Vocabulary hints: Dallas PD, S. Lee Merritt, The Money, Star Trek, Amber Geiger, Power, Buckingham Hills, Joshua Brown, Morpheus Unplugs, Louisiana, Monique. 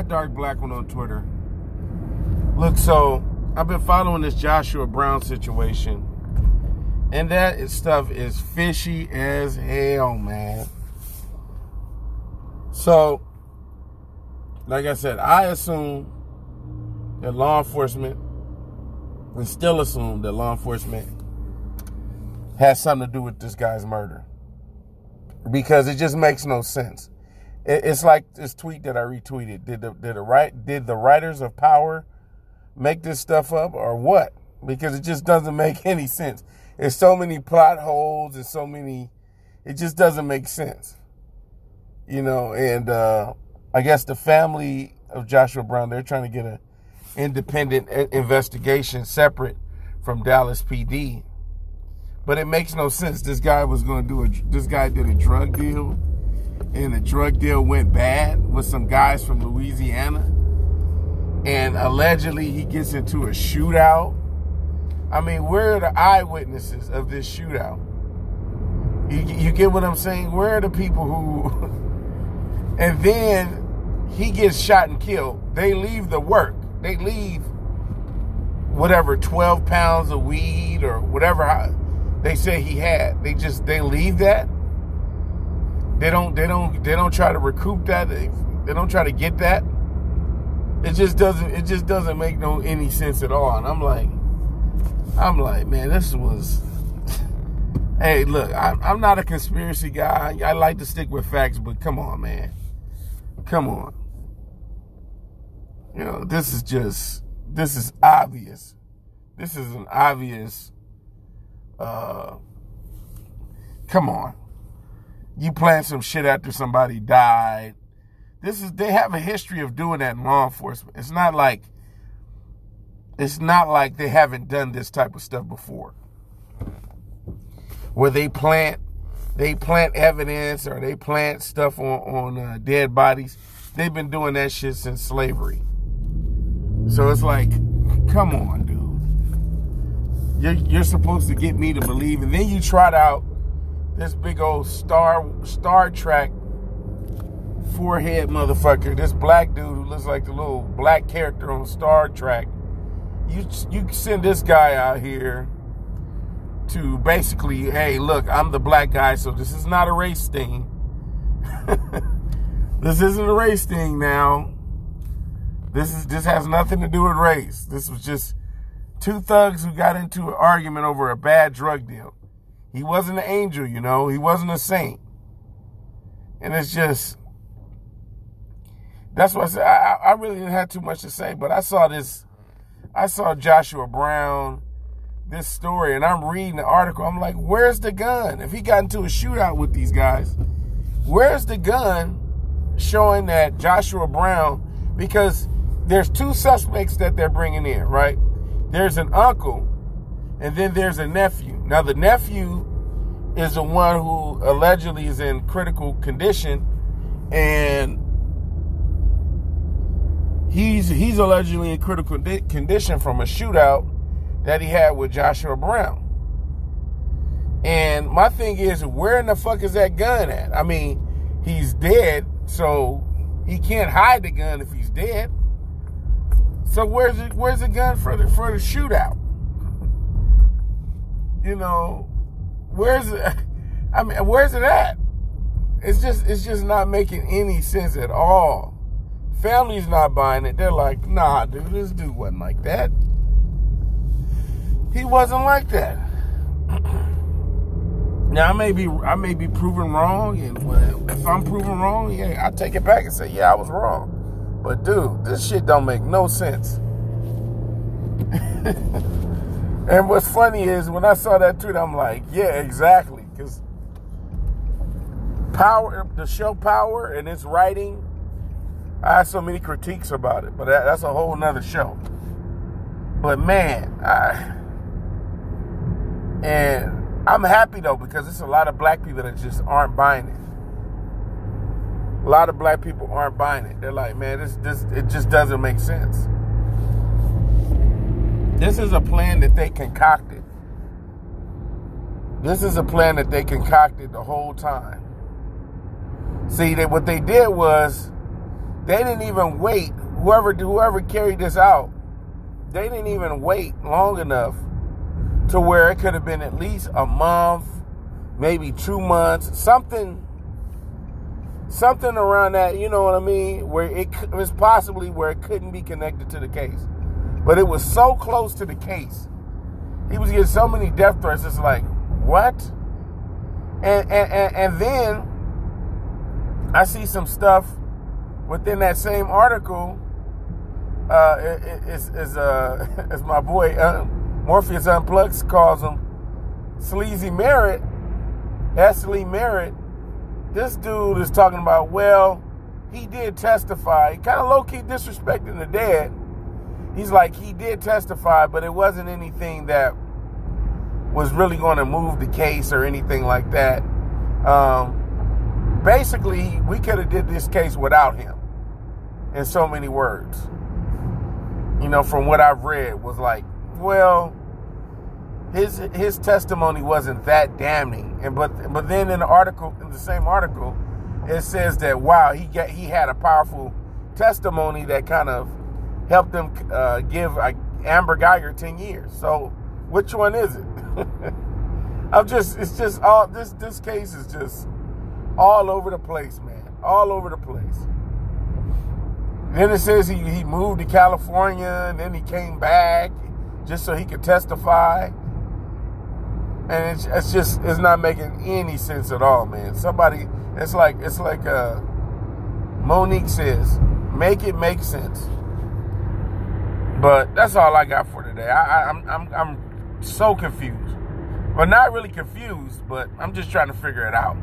@DarkBlackOne on Twitter. Look, so I've been following this Joshua Brown situation, and that stuff is fishy as hell, man. So, like I said, I assume that law enforcement, and still assume that law enforcement has something to do with this guy's murder, because it just makes no sense. It's like this tweet that I retweeted. Did the writers of Power make this stuff up or what? Because it just doesn't make any sense. There's so many plot holes and so many, it just doesn't make sense. You know, and I guess the family of Joshua Brown, they're trying to get an independent investigation separate from Dallas PD. But it makes no sense. This guy did a drug deal, and the drug deal went bad with some guys from Louisiana. And allegedly he gets into a shootout. I mean, where are the eyewitnesses of this shootout? You get what I'm saying? Where are the people who... And then he gets shot and killed. They leave the work. They leave whatever, 12 pounds of weed or whatever they say he had. They leave that. They don't try to recoup that. They don't try to get that. It just doesn't make any sense at all. And I'm like, man, this was... Hey, look, I'm not a conspiracy guy. I like to stick with facts, but come on, man. Come on. You know, this is obvious. This is an obvious, come on. You plan some shit after somebody died. They have a history of doing that in law enforcement. It's not like they haven't done this type of stuff before, where they plant evidence or they plant stuff on dead bodies. They've been doing that shit since slavery. So it's like, come on, dude. You're supposed to get me to believe, and then you trot out this big old Star Trek forehead motherfucker, this black dude who looks like the little black character on Star Trek. You send this guy out here to basically, hey, look, I'm the black guy, so this is not a race thing. This isn't a race thing now. This has nothing to do with race. This was just two thugs who got into an argument over a bad drug deal. He wasn't an angel, you know. He wasn't a saint. And it's just... That's what I said. I really didn't have too much to say, but I saw Joshua Brown, this story, and I'm reading the article. I'm like, where's the gun? If he got into a shootout with these guys, where's the gun showing that Joshua Brown, because there's two suspects that they're bringing in, right? There's an uncle, and then there's a nephew. Now, the nephew is the one who allegedly is in critical condition, and he's allegedly in critical condition from a shootout that he had with Joshua Brown. And my thing is, where in the fuck is that gun at? I mean, he's dead, so he can't hide the gun if he's dead. So where's the gun for the shootout? You know, where's it at? It's just not making any sense at all. Family's not buying it. They're like, nah, dude, this dude wasn't like that. He wasn't like that. Now, I may be proven wrong, and if I'm proven wrong, yeah, I'll take it back and say, yeah, I was wrong. But, dude, this shit don't make no sense. And what's funny is, when I saw that tweet, I'm like, yeah, exactly. Because Power, the show Power, and its writing, I have so many critiques about it, but that's a whole nother show. But man, I'm happy though, because it's a lot of black people that just aren't buying it. A lot of black people aren't buying it. They're like, man, it just doesn't make sense. This is a plan that they concocted. This is a plan that they concocted the whole time. See, what they did was, They didn't even wait. Whoever carried this out, they didn't even wait long enough to where it could have been at least a month, maybe 2 months, something around that, you know what I mean, where it was possibly where it couldn't be connected to the case. But it was so close to the case. He was getting so many death threats, it's like, what? And then I see some stuff within that same article. It's my boy Morpheus Unplugs calls him, Sleazy Merritt, S. Lee Merritt. This dude is talking about, well, he did testify. Kind of low-key disrespecting the dead. He's like, he did testify, but it wasn't anything that was really going to move the case or anything like that. Basically, we could have did this case without him, in so many words. You know, from what I've read, was like, well, his testimony wasn't that damning. And but then in the article, in the same article, it says that, wow, he had a powerful testimony that kind of helped them give Amber Geiger 10 years. So which one is it? This case is just all over the place, man. All over the place. Then it says he moved to California and then he came back just so he could testify. And it's not making any sense at all, man. Somebody, it's like Monique says, make it make sense. But that's all I got for today. I'm so confused. Well, not really confused, but I'm just trying to figure it out.